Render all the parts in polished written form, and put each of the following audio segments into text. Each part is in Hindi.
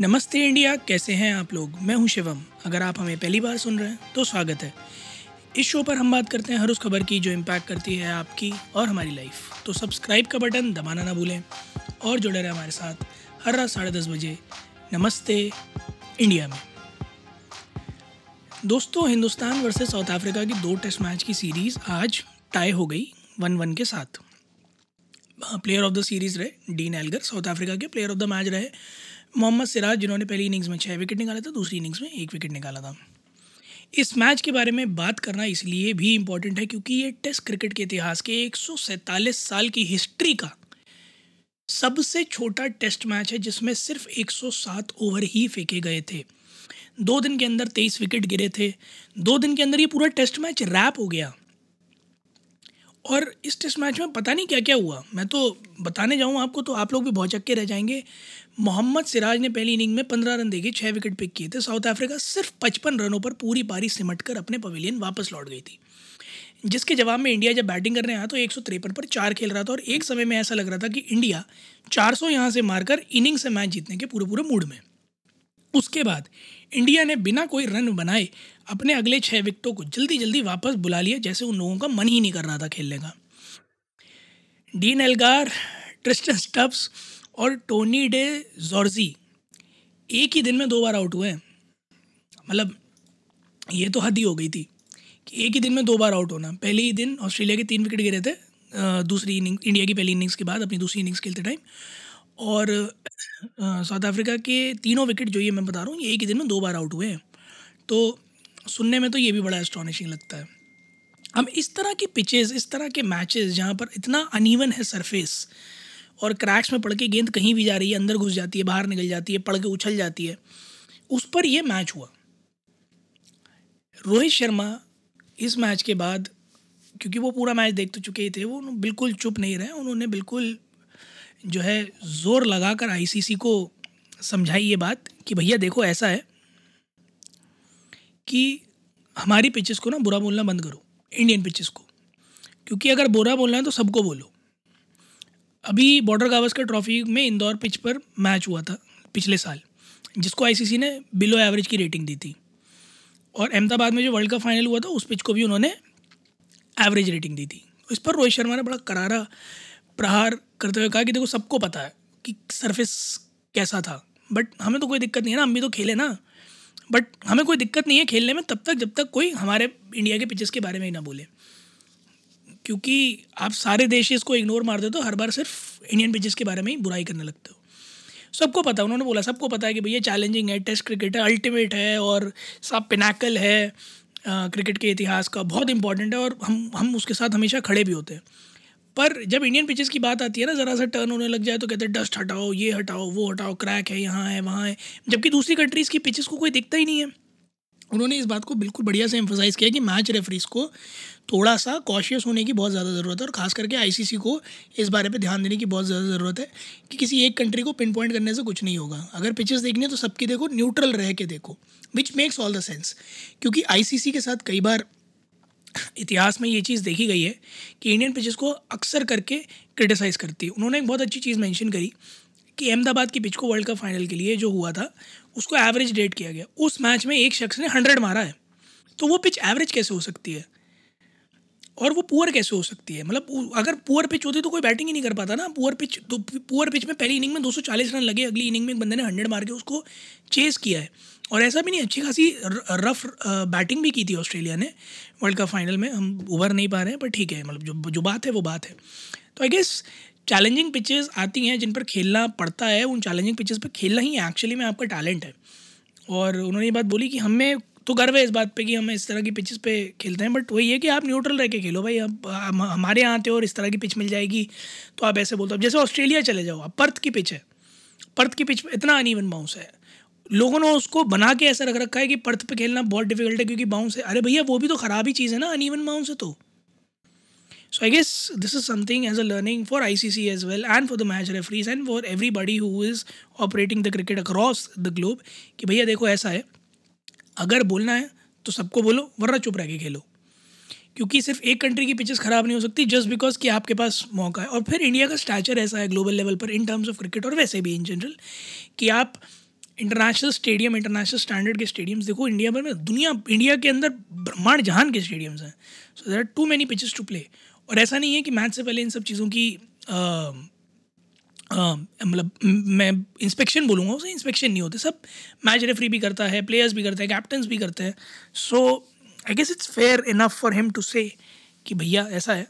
नमस्ते इंडिया, कैसे हैं आप लोग। मैं हूं शिवम। अगर आप हमें पहली बार सुन रहे हैं तो स्वागत है। इस शो पर हम बात करते हैं हर उस खबर की जो इम्पैक्ट करती है आपकी और हमारी लाइफ। तो सब्सक्राइब का बटन दबाना ना भूलें और जुड़े रहें हमारे साथ हर रात 10:30 बजे नमस्ते इंडिया में। दोस्तों, हिंदुस्तान वर्सेस साउथ अफ्रीका की 2 टेस्ट मैच की सीरीज़ आज टाई हो गई 1-1 के साथ। प्लेयर ऑफ द सीरीज़ रहे डीन एल्गर, साउथ अफ्रीका के। प्लेयर ऑफ द मैच रहे मोहम्मद सिराज, जिन्होंने पहली इनिंग्स में 6 विकेट निकाला था, दूसरी इनिंग्स में 1 विकेट निकाला था। इस मैच के बारे में बात करना इसलिए भी इम्पॉर्टेंट है क्योंकि ये टेस्ट क्रिकेट के इतिहास के 147 साल की हिस्ट्री का सबसे छोटा टेस्ट मैच है, जिसमें सिर्फ 107 ओवर ही फेंके गए थे। 2 दिन के अंदर 23 विकेट गिरे थे। 2 दिन के अंदर ये पूरा टेस्ट मैच रैप हो गया। और इस टेस्ट मैच में पता नहीं क्या क्या हुआ। मैं तो बताने जाऊँ आपको तो आप लोग भी बहुत चक्के रह जाएंगे। मोहम्मद सिराज ने पहली इनिंग में 15 रन देके 6 विकेट पिक किए थे। साउथ अफ्रीका सिर्फ 55 रनों पर पूरी पारी सिमट कर अपने पवेलियन वापस लौट गई थी, जिसके जवाब में इंडिया जब बैटिंग करने आया तो 153 पर 4 खेल रहा था। और एक समय में ऐसा लग रहा था कि इंडिया 400 यहाँ से मारकर इनिंग से मैच जीतने के पूरे मूड में। उसके बाद इंडिया ने बिना कोई रन बनाए अपने अगले 6 विकेटों को जल्दी वापस बुला लिया, जैसे उन लोगों का मन ही नहीं कर रहा था खेलने का। डीन एल्गार, ट्रिस्टन स्टब्स और टोनी डे जोर्जी एक ही दिन में 2 बार आउट हुए। मतलब ये तो हद ही हो गई थी कि एक ही दिन में 2 बार आउट होना। पहले ही दिन ऑस्ट्रेलिया के 3 विकेट गिरे थे दूसरी इनिंग, इंडिया की पहली इनिंग्स के बाद अपनी दूसरी इनिंग्स खेलते टाइम। और साउथ अफ्रीका के 3 विकेट जो ये मैं बता रहा हूँ, ये एक ही दिन में 2 बार आउट हुए हैं। तो सुनने में तो ये भी बड़ा एस्टॉनिशिंग लगता है। हम इस तरह की पिचेस, इस तरह के मैचेस जहाँ पर इतना अनइवन है सरफेस और क्रैक्स में पड़ के गेंद कहीं भी जा रही है, अंदर घुस जाती है, बाहर निकल जाती है, पड़ के उछल जाती है, उस पर यह मैच हुआ। रोहित शर्मा इस मैच के बाद, क्योंकि वो पूरा मैच देख तो चुके ही थे, वो बिल्कुल चुप नहीं रहे। उन्होंने बिल्कुल जो है ज़ोर लगाकर आईसीसी को समझाई ये बात कि भैया देखो ऐसा है कि हमारी पिचेस को ना बुरा बोलना बंद करो, इंडियन पिचेस को, क्योंकि अगर बुरा बोलना है तो सबको बोलो। अभी बॉर्डर गावस्कर ट्रॉफी में इंदौर पिच पर मैच हुआ था पिछले साल, जिसको आईसीसी ने बिलो एवरेज की रेटिंग दी थी। और अहमदाबाद में जो वर्ल्ड कप फाइनल हुआ था उस पिच को भी उन्होंने एवरेज रेटिंग दी थी। इस पर रोहित शर्मा ने बड़ा करारा प्रहार करते हुए कहा कि देखो सबको पता है कि सरफेस कैसा था, बट हमें तो कोई दिक्कत नहीं है ना, हम भी तो खेले ना, बट हमें कोई दिक्कत नहीं है खेलने में तब तक जब तक कोई हमारे इंडिया के पिचेस के बारे में ही ना बोले। क्योंकि आप सारे देश इसको इग्नोर मार देते हो, हर बार सिर्फ इंडियन पिचेस के बारे में ही बुराई करने लगते हो। सबको पता, उन्होंने बोला सबको पता है कि भैया चैलेंजिंग है, टेस्ट क्रिकेट है, अल्टीमेट है और सब पिनाकल है क्रिकेट के इतिहास का, बहुत इंपॉर्टेंट है और हम उसके साथ हमेशा खड़े भी होते हैं। पर जब इंडियन पिचेस की बात आती है ना, ज़रा सा टर्न होने लग जाए तो कहते हैं डस्ट हटाओ, ये हटाओ, वो हटाओ, क्रैक है, यहाँ है, वहाँ है, जबकि दूसरी कंट्रीज़ की पिचेस को कोई दिखता ही नहीं है। उन्होंने इस बात को बिल्कुल बढ़िया से एम्फोसाइज़ किया कि मैच रेफरीज़ को थोड़ा सा कॉशियस होने की बहुत ज़्यादा ज़रूरत है और ख़ास करके आईसीसी को इस बारे पर ध्यान देने की बहुत ज़्यादा ज़रूरत है कि किसी एक कंट्री को पिन पॉइंट करने से कुछ नहीं होगा। अगर पिचेस देखनी है तो सबकी देखो, न्यूट्रल रह के देखो, which makes all the sense. क्योंकि आईसीसी के साथ कई बार इतिहास में ये चीज़ देखी गई है कि इंडियन पिचेस को अक्सर करके क्रिटिसाइज़ करती है। उन्होंने एक बहुत अच्छी चीज़ मेंशन करी कि अहमदाबाद की पिच को वर्ल्ड कप फाइनल के लिए जो हुआ था उसको एवरेज रेट किया गया। उस मैच में एक शख्स ने 100 मारा है, तो वो पिच एवरेज कैसे हो सकती है और वो पुअर कैसे हो सकती है। मतलब अगर पुअर पिच होती तो कोई बैटिंग ही नहीं कर पाता ना। पुअर पिच में पहली इनिंग में 240 रन लगे, अगली इनिंग में एक बंदे ने 100 मार के उसको चेस किया है। और ऐसा भी नहीं, अच्छी खासी रफ बैटिंग भी की थी ऑस्ट्रेलिया ने वर्ल्ड कप फाइनल में। हम उभर नहीं पा रहे हैं पर ठीक है, मतलब जो बात है वो बात है। तो आई गेस चैलेंजिंग पिचेस आती हैं जिन पर खेलना पड़ता है, उन चैलेंजिंग पिचेस पर खेलना ही एक्चुअली में आपका टैलेंट है। और उन्होंने ये बात बोली कि हमें तो गर्व है इस बात पे कि हम इस तरह की पिचेस पे खेलते हैं, बट वही है कि आप न्यूट्रल रह के खेलो भाई। आप हमारे यहाँ आते हो और इस तरह की पिच मिल जाएगी तो आप ऐसे बोलते हो। जैसे ऑस्ट्रेलिया चले जाओ आप, पर्थ की पिच है, पर्थ की पिच पर इतना अनइवन बाउंस है, लोगों ने उसको बना के ऐसा रख रखा है कि पर्थ पे खेलना बहुत डिफिकल्ट है क्योंकि बाउंस है। अरे भैया वो भी तो ख़राब ही चीज़ है ना, अनइवन बाउंस है तो। So I guess this is something as a learning for ICC as well and for the match referees and for everybody who is operating the cricket across the globe कि भैया देखो ऐसा है, अगर बोलना है तो सबको बोलो, वरना चुप रह के खेलो। क्योंकि सिर्फ एक कंट्री की पिचेस ख़राब नहीं हो सकती जस्ट बिकॉज कि आपके पास मौका है। और फिर इंडिया का स्टैचर ऐसा है ग्लोबल लेवल पर इन टर्म्स ऑफ क्रिकेट और वैसे भी इन जनरल कि आप इंटरनेशनल स्टेडियम, इंटरनेशनल स्टैंडर्ड के स्टेडियम्स देखो इंडिया भर में, दुनिया इंडिया के अंदर ब्रह्मांड जहान के स्टेडियम्स हैं. So there are too many pitches to play. और ऐसा नहीं है कि मैच से पहले इन सब चीज़ों की मतलब मैं इंस्पेक्शन बोलूँगा, उसे इंस्पेक्शन नहीं होते. सब मैच रेफरी भी करता है, प्लेयर्स भी करते हैं, कैप्टन्स भी करते हैं. So I guess it's fair enough for him to say कि भैया ऐसा है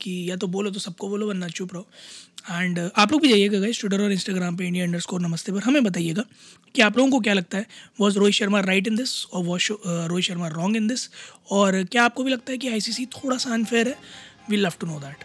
कि या तो बोलो तो सबको बोलो वरना चुप रहो. एंड आप लोग भी जाइएगा गाइस ट्विटर और इंस्टाग्राम पे India_Namaste पर, हमें बताइएगा कि आप लोगों को क्या लगता है, was Rohit Sharma right in this और was Rohit Sharma wrong in this, और क्या आपको भी लगता है कि ICC थोड़ा सा अनफेयर है. We love to know that.